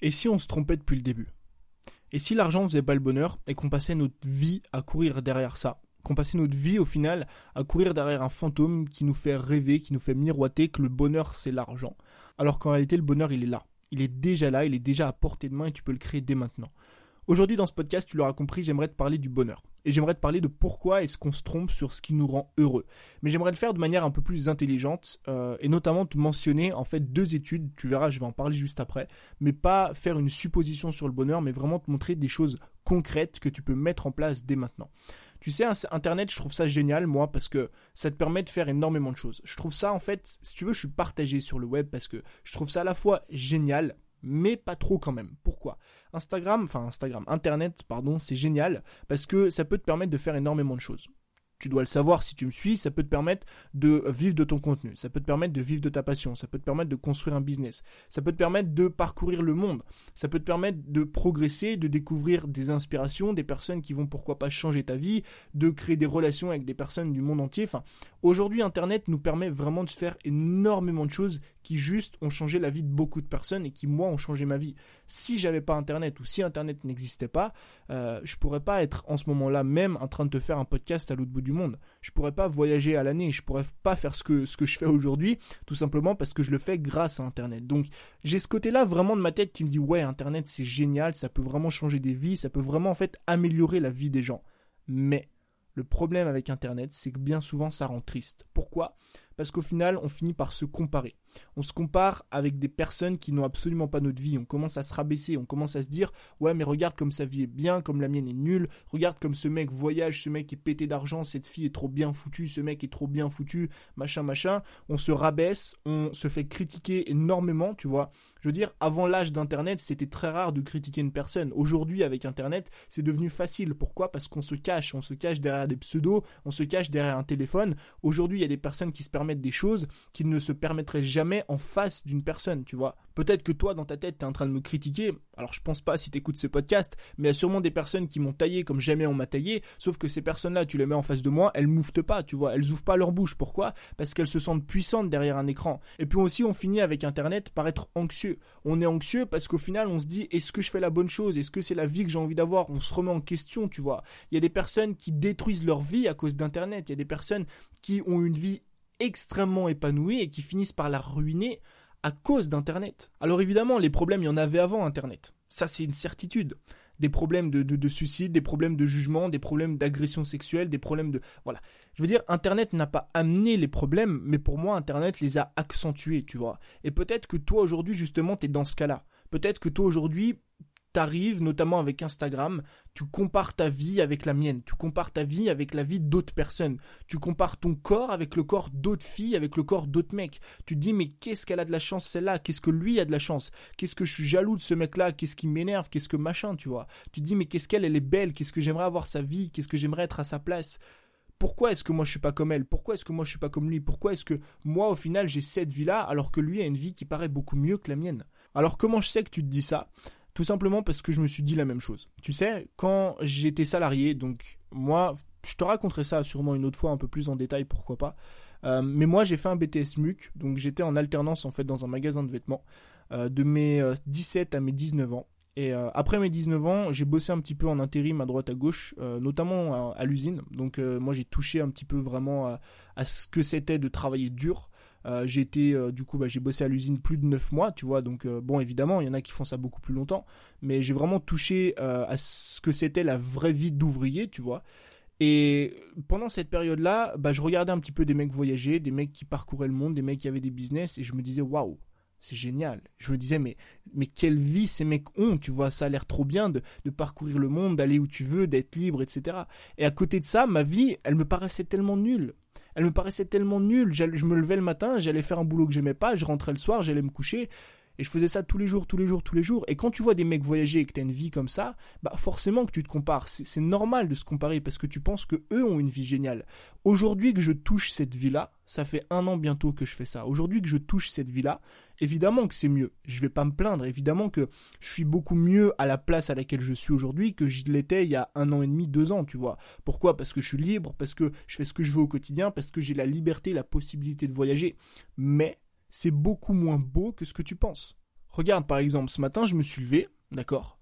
Et si on se trompait depuis le début ? Et si l'argent ne faisait pas le bonheur et qu'on passait notre vie à courir derrière ça ? Qu'on passait notre vie au final à courir derrière un fantôme qui nous fait rêver, qui nous fait miroiter que le bonheur c'est l'argent. Alors qu'en réalité le bonheur il est là, il est déjà là, il est déjà à portée de main et tu peux le créer dès maintenant. Aujourd'hui dans ce podcast, tu l'auras compris, j'aimerais te parler du bonheur. Et j'aimerais te parler de pourquoi est-ce qu'on se trompe sur ce qui nous rend heureux. Mais j'aimerais le faire de manière un peu plus intelligente et notamment te mentionner en fait 2 études, tu verras, je vais en parler juste après, mais pas faire une supposition sur le bonheur, mais vraiment te montrer des choses concrètes que tu peux mettre en place dès maintenant. Tu sais, Internet, je trouve ça génial, moi, parce que ça te permet de faire énormément de choses. Je trouve ça, en fait, si tu veux, je suis partagé sur le web parce que je trouve ça à la fois génial, mais pas trop quand même. Pourquoi ? Internet, c'est génial parce que ça peut te permettre de faire énormément de choses. Tu dois le savoir si tu me suis, ça peut te permettre de vivre de ton contenu, ça peut te permettre de vivre de ta passion, ça peut te permettre de construire un business, ça peut te permettre de parcourir le monde, ça peut te permettre de progresser, de découvrir des inspirations, des personnes qui vont pourquoi pas changer ta vie, de créer des relations avec des personnes du monde entier. Enfin, aujourd'hui, Internet nous permet vraiment de faire énormément de choses qui juste ont changé la vie de beaucoup de personnes et qui, moi, ont changé ma vie. Si j'avais pas Internet ou si Internet n'existait pas, je pourrais pas être en ce moment-là même en train de te faire un podcast à l'autre bout du monde. Je pourrais pas voyager à l'année, je pourrais pas faire ce que je fais aujourd'hui, tout simplement parce que je le fais grâce à Internet. Donc j'ai ce côté-là vraiment de ma tête qui me dit ouais, Internet c'est génial, ça peut vraiment changer des vies, ça peut vraiment en fait améliorer la vie des gens. Mais le problème avec Internet, c'est que bien souvent ça rend triste. Pourquoi ? Parce qu'au final, on finit par se comparer. On se compare avec des personnes qui n'ont absolument pas notre vie. On commence à se rabaisser, on commence à se dire « Ouais, mais regarde comme sa vie est bien, comme la mienne est nulle. Regarde comme ce mec voyage, ce mec est pété d'argent, cette fille est trop bien foutue, ce mec est trop bien foutu, machin, machin. » On se rabaisse, on se fait critiquer énormément, tu vois. Je veux dire, avant l'âge d'Internet, c'était très rare de critiquer une personne. Aujourd'hui, avec Internet, c'est devenu facile. Pourquoi ? Parce qu'on se cache. On se cache derrière des pseudos, on se cache derrière un téléphone. Aujourd'hui, il y a des personnes qui se permettent des choses qu'ils ne se permettraient jamais en face d'une personne, tu vois. Peut-être que toi, dans ta tête, t'es en train de me critiquer. Alors, je pense pas si t'écoutes ce podcast, mais il y a sûrement des personnes qui m'ont taillé comme jamais on m'a taillé, sauf que ces personnes-là, tu les mets en face de moi, elles mouftent pas, tu vois. Elles ouvrent pas leur bouche. Pourquoi ? Parce qu'elles se sentent puissantes derrière un écran. Et puis aussi, on finit avec Internet par être anxieux. On est anxieux parce qu'au final, on se dit, est-ce que je fais la bonne chose ? Est-ce que c'est la vie que j'ai envie d'avoir ? On se remet en question, tu vois. Il y a des personnes qui détruisent leur vie à cause d'Internet. Il y a des personnes qui ont une vie extrêmement épanouis et qui finissent par la ruiner à cause d'Internet. Alors évidemment, les problèmes, il y en avait avant Internet. Ça, c'est une certitude. Des problèmes de suicide, des problèmes de jugement, des problèmes d'agression sexuelle, des problèmes de... Voilà. Je veux dire, Internet n'a pas amené les problèmes, mais pour moi, Internet les a accentués, tu vois. Et peut-être que toi, aujourd'hui, justement, t'es dans ce cas-là. Peut-être que toi, aujourd'hui... T'arrives, notamment avec Instagram, tu compares ta vie avec la mienne, tu compares ta vie avec la vie d'autres personnes, tu compares ton corps avec le corps d'autres filles, avec le corps d'autres mecs, tu te dis mais qu'est-ce qu'elle a de la chance celle-là, qu'est-ce que lui a de la chance, qu'est-ce que je suis jaloux de ce mec-là, qu'est-ce qui m'énerve, qu'est-ce que machin, tu vois, tu te dis mais qu'est-ce qu'elle, elle est belle, qu'est-ce que j'aimerais avoir sa vie, qu'est-ce que j'aimerais être à sa place. Pourquoi est-ce que moi je suis pas comme elle ? Pourquoi est-ce que moi je suis pas comme lui ? Pourquoi est-ce que moi au final j'ai cette vie-là alors que lui a une vie qui paraît beaucoup mieux que la mienne ? Alors comment je sais que tu te dis ça ? Tout simplement parce que je me suis dit la même chose. Tu sais, quand j'étais salarié, donc moi, je te raconterai ça sûrement une autre fois un peu plus en détail, pourquoi pas. Mais moi, j'ai fait un BTS MUC, donc j'étais en alternance en fait dans un magasin de vêtements de mes 17 à mes 19 ans. Et après mes 19 ans, j'ai bossé un petit peu en intérim à droite à gauche, notamment à l'usine. Donc moi, j'ai touché un petit peu vraiment à ce que c'était de travailler dur. J'ai bossé à l'usine plus de 9 mois, tu vois, donc bon évidemment il y en a qui font ça beaucoup plus longtemps, mais j'ai vraiment touché à ce que c'était la vraie vie d'ouvrier, tu vois. Et pendant cette période-là, je regardais un petit peu des mecs voyager, des mecs qui parcouraient le monde, des mecs qui avaient des business, et je me disais waouh, c'est génial. Je me disais mais quelle vie ces mecs ont, tu vois, ça a l'air trop bien de parcourir le monde, d'aller où tu veux, d'être libre, etc. Et à côté de ça, ma vie, elle me paraissait tellement nulle. Je me levais le matin, j'allais faire un boulot que j'aimais pas, je rentrais le soir, j'allais me coucher. Et je faisais ça tous les jours. Et quand tu vois des mecs voyager et que t'as une vie comme ça, forcément que tu te compares. C'est normal de se comparer parce que tu penses que eux ont une vie géniale. Aujourd'hui que je touche cette vie-là, ça fait 1 an bientôt que je fais ça. Évidemment que c'est mieux. Je vais pas me plaindre. Évidemment que je suis beaucoup mieux à la place à laquelle je suis aujourd'hui que je l'étais il y a 1 an et demi, 2 ans, tu vois. Pourquoi ? Parce que je suis libre, parce que je fais ce que je veux au quotidien, parce que j'ai la liberté, la possibilité de voyager. Mais c'est beaucoup moins beau que ce que tu penses. Regarde, par exemple, ce matin, je me suis levé, d'accord.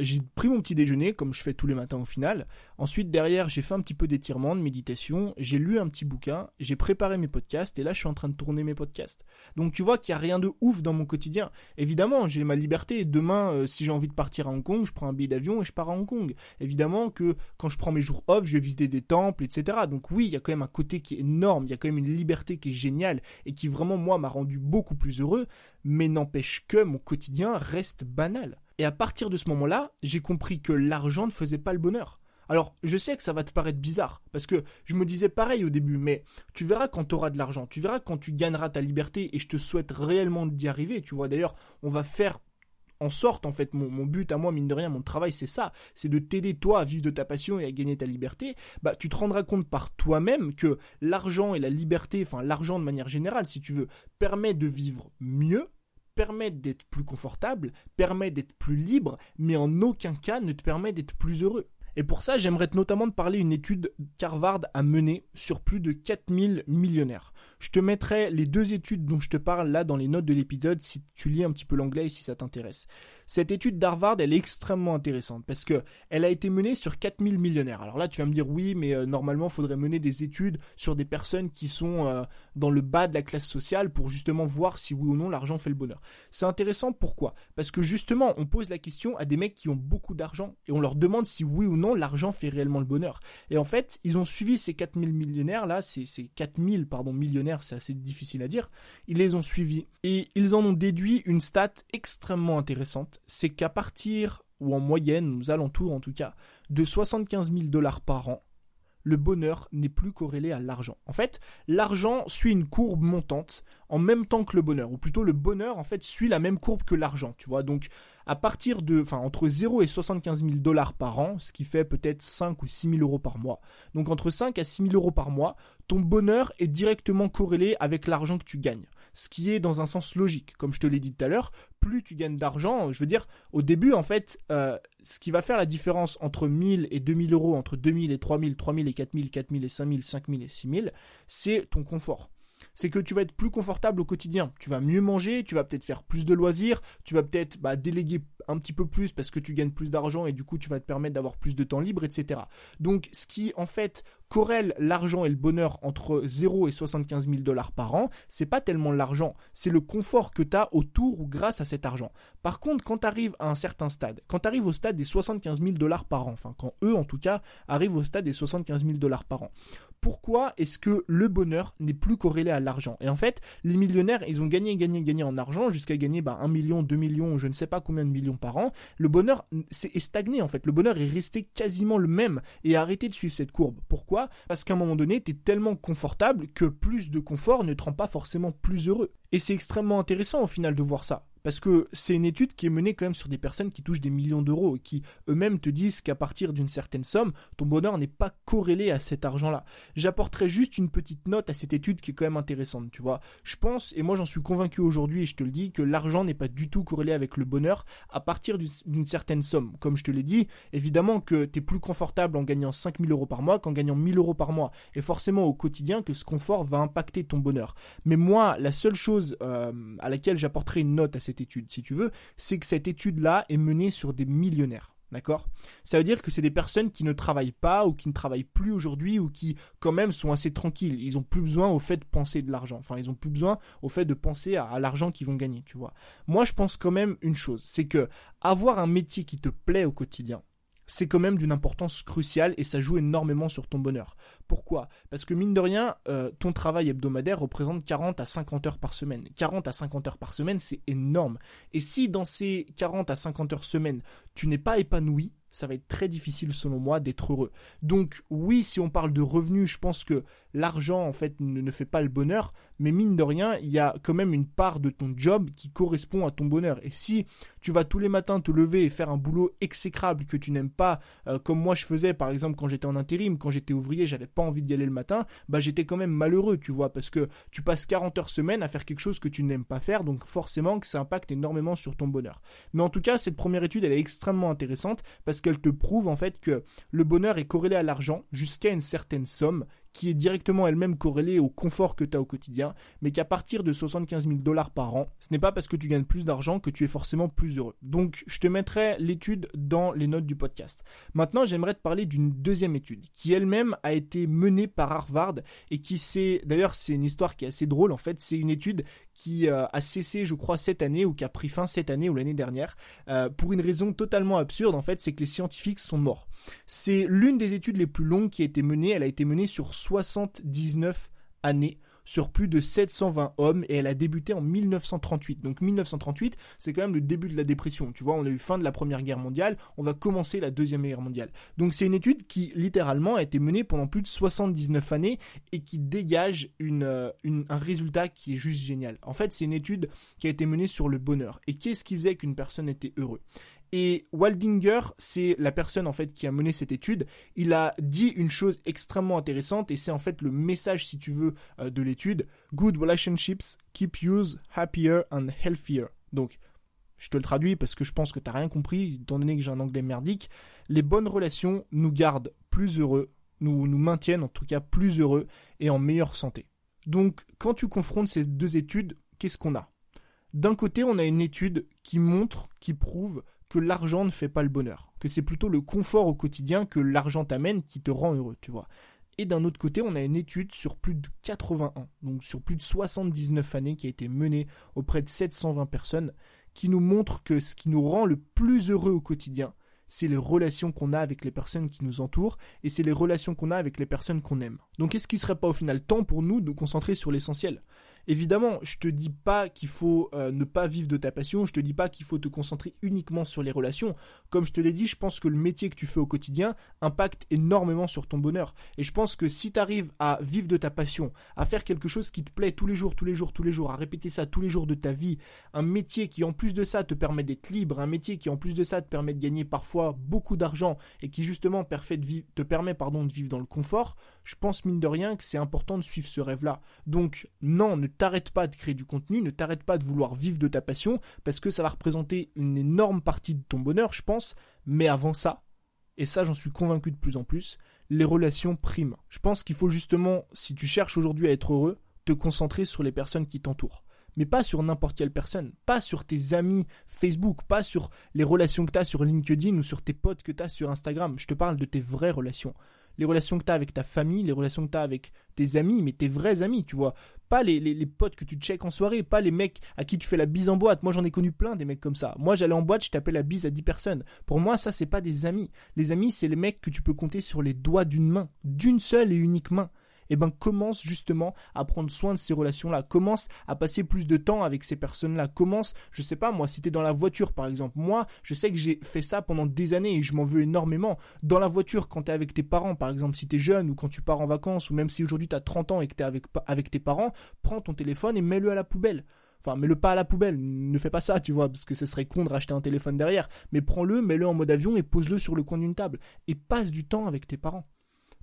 J'ai pris mon petit déjeuner, comme je fais tous les matins au final. Ensuite, derrière, j'ai fait un petit peu d'étirement, de méditation. J'ai lu un petit bouquin, j'ai préparé mes podcasts. Et là, je suis en train de tourner mes podcasts. Donc, tu vois qu'il n'y a rien de ouf dans mon quotidien. Évidemment, j'ai ma liberté. Demain, si j'ai envie de partir à Hong Kong, je prends un billet d'avion et je pars à Hong Kong. Évidemment que quand je prends mes jours off, je vais visiter des temples, etc. Donc oui, il y a quand même un côté qui est énorme. Il y a quand même une liberté qui est géniale et qui vraiment, moi, m'a rendu beaucoup plus heureux. Mais n'empêche que mon quotidien reste banal. Et à partir de ce moment-là, j'ai compris que l'argent ne faisait pas le bonheur. Alors, je sais que ça va te paraître bizarre, parce que je me disais pareil au début, mais tu verras quand tu auras de l'argent, tu verras quand tu gagneras ta liberté, et je te souhaite réellement d'y arriver. Tu vois, d'ailleurs, on va faire en sorte, en fait, mon but à moi, mine de rien, mon travail, c'est ça, c'est de t'aider toi à vivre de ta passion et à gagner ta liberté. Bah, tu te rendras compte par toi-même que l'argent et la liberté, enfin l'argent de manière générale, si tu veux, permet de vivre mieux, permet d'être plus confortable, permet d'être plus libre, mais en aucun cas ne te permet d'être plus heureux. Et pour ça, j'aimerais notamment te parler d'une étude qu'Harvard a menée sur plus de 4000 millionnaires. Je te mettrai les deux études dont je te parle là dans les notes de l'épisode si tu lis un petit peu l'anglais et si ça t'intéresse. Cette étude d'Harvard, elle est extrêmement intéressante parce que elle a été menée sur 4000 millionnaires. Alors là, tu vas me dire oui, mais normalement, il faudrait mener des études sur des personnes qui sont dans le bas de la classe sociale pour justement voir si oui ou non l'argent fait le bonheur. C'est intéressant, pourquoi ? Parce que justement, on pose la question à des mecs qui ont beaucoup d'argent et on leur demande si oui ou non l'argent fait réellement le bonheur. Et en fait, ils ont suivi ces 4000 millionnaires là, ces 4000 millionnaires, c'est assez difficile à dire. Ils les ont suivis et ils en ont déduit une stat extrêmement intéressante, c'est qu'à partir ou en moyenne, aux alentours en tout cas, de 75 000 $ par an, le bonheur n'est plus corrélé à l'argent. En fait, l'argent suit une courbe montante en même temps que le bonheur, ou plutôt le bonheur en fait suit la même courbe que l'argent, tu vois. Donc à partir de, entre 0 et 75 000 $ par an, ce qui fait peut-être 5 ou 6 000 € par mois. Donc entre 5 à 6 000 € par mois, ton bonheur est directement corrélé avec l'argent que tu gagnes. Ce qui est dans un sens logique, comme je te l'ai dit tout à l'heure, plus tu gagnes d'argent, je veux dire, au début en fait, ce qui va faire la différence entre 1000 et 2000 €, entre 2000 et 3000, 3000 et 4000, 4000 et 5000, 5000 et 6000, c'est ton confort. C'est que tu vas être plus confortable au quotidien, tu vas mieux manger, tu vas peut-être faire plus de loisirs, tu vas peut-être déléguer un petit peu plus parce que tu gagnes plus d'argent et du coup tu vas te permettre d'avoir plus de temps libre, etc. Donc ce qui en fait corrèle l'argent et le bonheur entre 0 et 75 000 $ par an, c'est pas tellement l'argent, c'est le confort que tu as autour ou grâce à cet argent. Par contre, quand tu arrives à un certain stade, quand tu arrives au stade des 75 000 $ par an, enfin quand eux en tout cas arrivent au stade des 75 000 $ par an, pourquoi est-ce que le bonheur n'est plus corrélé à l'argent ? Et en fait, les millionnaires, ils ont gagné en argent jusqu'à gagner 1 million, 2 millions, je ne sais pas combien de millions par an. Le bonheur est stagné en fait, le bonheur est resté quasiment le même et arrêté de suivre cette courbe. Pourquoi ? Parce qu'à un moment donné, tu es tellement confortable que plus de confort ne te rend pas forcément plus heureux. Et c'est extrêmement intéressant au final de voir ça. Parce que c'est une étude qui est menée quand même sur des personnes qui touchent des millions d'euros et qui eux-mêmes te disent qu'à partir d'une certaine somme, ton bonheur n'est pas corrélé à cet argent-là. J'apporterai juste une petite note à cette étude qui est quand même intéressante, tu vois. Je pense, et moi j'en suis convaincu aujourd'hui et je te le dis, que l'argent n'est pas du tout corrélé avec le bonheur à partir d'une certaine somme. Comme je te l'ai dit, évidemment que t'es plus confortable en gagnant 5 000 € par mois qu'en gagnant 1 000 € par mois. Et forcément au quotidien que ce confort va impacter ton bonheur. Mais moi, la seule chose à laquelle j'apporterai une note à cette étude, si tu veux, c'est que cette étude-là est menée sur des millionnaires, d'accord ? Ça veut dire que c'est des personnes qui ne travaillent pas ou qui ne travaillent plus aujourd'hui ou qui quand même sont assez tranquilles. Ils n'ont plus besoin au fait de penser de l'argent. Enfin, ils n'ont plus besoin au fait de penser à l'argent qu'ils vont gagner, tu vois. Moi, je pense quand même une chose, c'est que avoir un métier qui te plaît au quotidien, c'est quand même d'une importance cruciale et ça joue énormément sur ton bonheur. Pourquoi ? Parce que mine de rien, ton travail hebdomadaire représente 40 à 50 heures par semaine. 40 à 50 heures par semaine, c'est énorme. Et si dans ces 40 à 50 heures semaine, tu n'es pas épanoui, ça va être très difficile selon moi d'être heureux. Donc oui, si on parle de revenus, je pense que l'argent en fait ne fait pas le bonheur, mais mine de rien, il y a quand même une part de ton job qui correspond à ton bonheur. Et si tu vas tous les matins te lever et faire un boulot exécrable que tu n'aimes pas, comme moi je faisais par exemple quand j'étais en intérim, quand j'étais ouvrier, j'avais pas envie d'y aller le matin, bah j'étais quand même malheureux, tu vois, parce que tu passes 40 heures semaine à faire quelque chose que tu n'aimes pas faire, donc forcément que ça impacte énormément sur ton bonheur. Mais en tout cas, cette première étude, elle est extrêmement intéressante parce qu'elle te prouve en fait que le bonheur est corrélé à l'argent jusqu'à une certaine somme qui est directement elle-même corrélée au confort que tu as au quotidien, mais qu'à partir de $75,000 par an, ce n'est pas parce que tu gagnes plus d'argent que tu es forcément plus heureux. Donc, je te mettrai l'étude dans les notes du podcast. Maintenant, j'aimerais te parler d'une deuxième étude qui elle-même a été menée par Harvard et qui s'est... D'ailleurs, c'est une histoire qui est assez drôle en fait. C'est une étude qui a cessé, je crois, cette année ou qui a pris fin cette année ou l'année dernière pour une raison totalement absurde en fait, c'est que les scientifiques sont morts. C'est l'une des études les plus longues qui a été menée. Elle a été menée sur 79 années, sur plus de 720 hommes, et elle a débuté en 1938. Donc 1938, c'est quand même le début de la dépression. Tu vois, on a eu fin de la Première Guerre mondiale, on va commencer la Deuxième Guerre mondiale. Donc c'est une étude qui, littéralement, a été menée pendant plus de 79 années et qui dégage un résultat qui est juste génial. En fait, c'est une étude qui a été menée sur le bonheur. Et qu'est-ce qui faisait qu'une personne était heureuse ? Et Waldinger, c'est la personne en fait qui a mené cette étude, il a dit une chose extrêmement intéressante et c'est en fait le message si tu veux de l'étude. Good relationships keep you happier and healthier. Donc, je te le traduis parce que je pense que t'as rien compris, étant donné que j'ai un anglais merdique. Les bonnes relations nous gardent plus heureux, nous maintiennent en tout cas plus heureux et en meilleure santé. Donc, quand tu confrontes ces deux études, qu'est-ce qu'on a ? D'un côté, on a une étude qui montre, qui prouve que l'argent ne fait pas le bonheur, que c'est plutôt le confort au quotidien que l'argent t'amène qui te rend heureux, tu vois. Et d'un autre côté, on a une étude sur plus de 81, donc sur plus de 79 années qui a été menée auprès de 720 personnes, qui nous montre que ce qui nous rend le plus heureux au quotidien, c'est les relations qu'on a avec les personnes qui nous entourent et c'est les relations qu'on a avec les personnes qu'on aime. Donc est-ce qu'il ne serait pas au final temps pour nous de nous concentrer sur l'essentiel ? Évidemment, je te dis pas qu'il faut ne pas vivre de ta passion, je te dis pas qu'il faut te concentrer uniquement sur les relations. Comme je te l'ai dit, je pense que le métier que tu fais au quotidien impacte énormément sur ton bonheur. Et je pense que si tu arrives à vivre de ta passion, à faire quelque chose qui te plaît tous les jours, à répéter ça tous les jours de ta vie, un métier qui en plus de ça te permet d'être libre, un métier qui en plus de ça te permet de gagner parfois beaucoup d'argent et qui justement te permet de vivre dans le confort, je pense mine de rien que c'est important de suivre ce rêve-là. Donc non, ne t'arrête pas de créer du contenu, ne t'arrête pas de vouloir vivre de ta passion parce que ça va représenter une énorme partie de ton bonheur, je pense. Mais avant ça, et ça j'en suis convaincu de plus en plus, les relations priment. Je pense qu'il faut justement, si tu cherches aujourd'hui à être heureux, te concentrer sur les personnes qui t'entourent. Mais pas sur n'importe quelle personne, pas sur tes amis Facebook, pas sur les relations que tu as sur LinkedIn ou sur tes potes que tu as sur Instagram. Je te parle de tes vraies relations. Les relations que tu as avec ta famille, les relations que tu as avec tes amis, mais tes vrais amis, tu vois. Pas les potes que tu checkes en soirée, pas les mecs à qui tu fais la bise en boîte. Moi, j'en ai connu plein des mecs comme ça. Moi, j'allais en boîte, je tapais la bise à 10 personnes. Pour moi, ça, c'est pas des amis. Les amis, c'est les mecs que tu peux compter sur les doigts d'une main, d'une seule et unique main. Eh ben, commence justement à prendre soin de ces relations-là. Commence à passer plus de temps avec ces personnes-là. Commence, je sais pas moi, si t'es dans la voiture par exemple. Moi, je sais que j'ai fait ça pendant des années et je m'en veux énormément. Dans la voiture, quand t'es avec tes parents par exemple, si t'es jeune ou quand tu pars en vacances ou même si aujourd'hui t'as 30 ans et que t'es avec tes parents, prends ton téléphone et mets-le à la poubelle. Enfin, mets-le pas à la poubelle, ne fais pas ça, tu vois, parce que ce serait con de racheter un téléphone derrière. Mais prends-le, mets-le en mode avion et pose-le sur le coin d'une table. Et passe du temps avec tes parents.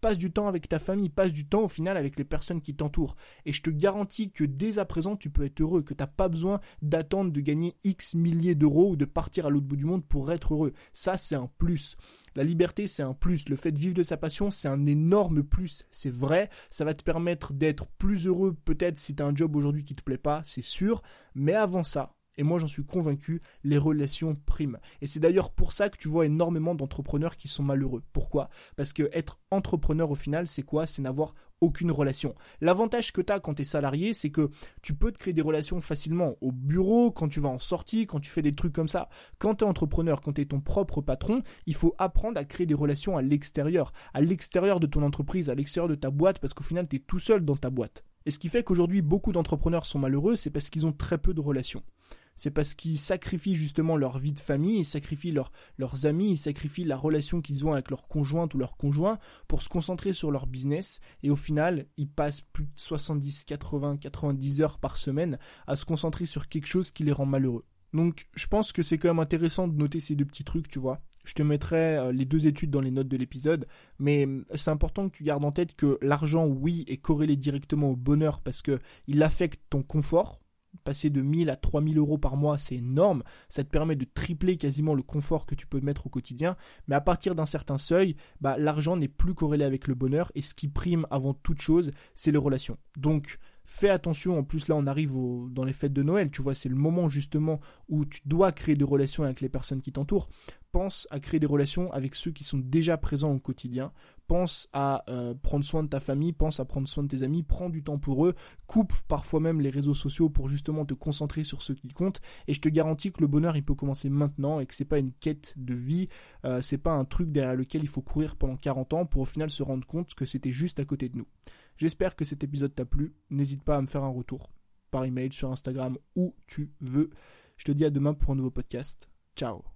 Passe du temps avec ta famille, passe du temps au final avec les personnes qui t'entourent. Et je te garantis que dès à présent, tu peux être heureux, que t'as pas besoin d'attendre de gagner X milliers d'euros ou de partir à l'autre bout du monde pour être heureux. Ça, c'est un plus. La liberté, c'est un plus. Le fait de vivre de sa passion, c'est un énorme plus. C'est vrai, ça va te permettre d'être plus heureux peut-être si t'as un job aujourd'hui qui te plaît pas, c'est sûr. Mais avant ça... Et moi, j'en suis convaincu, les relations priment. Et c'est d'ailleurs pour ça que tu vois énormément d'entrepreneurs qui sont malheureux. Pourquoi ? Parce que être entrepreneur, au final, c'est quoi ? C'est n'avoir aucune relation. L'avantage que tu as quand tu es salarié, c'est que tu peux te créer des relations facilement au bureau, quand tu vas en sortie, quand tu fais des trucs comme ça. Quand tu es entrepreneur, quand tu es ton propre patron, il faut apprendre à créer des relations à l'extérieur de ton entreprise, à l'extérieur de ta boîte, parce qu'au final, tu es tout seul dans ta boîte. Et ce qui fait qu'aujourd'hui, beaucoup d'entrepreneurs sont malheureux, c'est parce qu'ils ont très peu de relations. C'est parce qu'ils sacrifient justement leur vie de famille, ils sacrifient leurs amis, ils sacrifient la relation qu'ils ont avec leur conjointe ou leur conjoint pour se concentrer sur leur business. Et au final, ils passent plus de 70, 80, 90 heures par semaine à se concentrer sur quelque chose qui les rend malheureux. Donc je pense que c'est quand même intéressant de noter ces deux petits trucs, tu vois. Je te mettrai les deux études dans les notes de l'épisode, mais c'est important que tu gardes en tête que l'argent, oui, est corrélé directement au bonheur parce qu'il affecte ton confort. Passer de 1000 à 3000 euros par mois, c'est énorme. Ça te permet de tripler quasiment le confort que tu peux mettre au quotidien. Mais à partir d'un certain seuil, bah, l'argent n'est plus corrélé avec le bonheur. Et ce qui prime avant toute chose, c'est les relations. Donc, fais attention. En plus, là, on arrive dans les fêtes de Noël. Tu vois, c'est le moment justement où tu dois créer des relations avec les personnes qui t'entourent. Pense à créer des relations avec ceux qui sont déjà présents au quotidien. Pense à prendre soin de ta famille, pense à prendre soin de tes amis, prends du temps pour eux, coupe parfois même les réseaux sociaux pour justement te concentrer sur ce qui compte. Et je te garantis que le bonheur, il peut commencer maintenant et que c'est pas une quête de vie, c'est pas un truc derrière lequel il faut courir pendant 40 ans pour au final se rendre compte que c'était juste à côté de nous. J'espère que cet épisode t'a plu. N'hésite pas à me faire un retour par email, sur Instagram, où tu veux. Je te dis à demain pour un nouveau podcast. Ciao.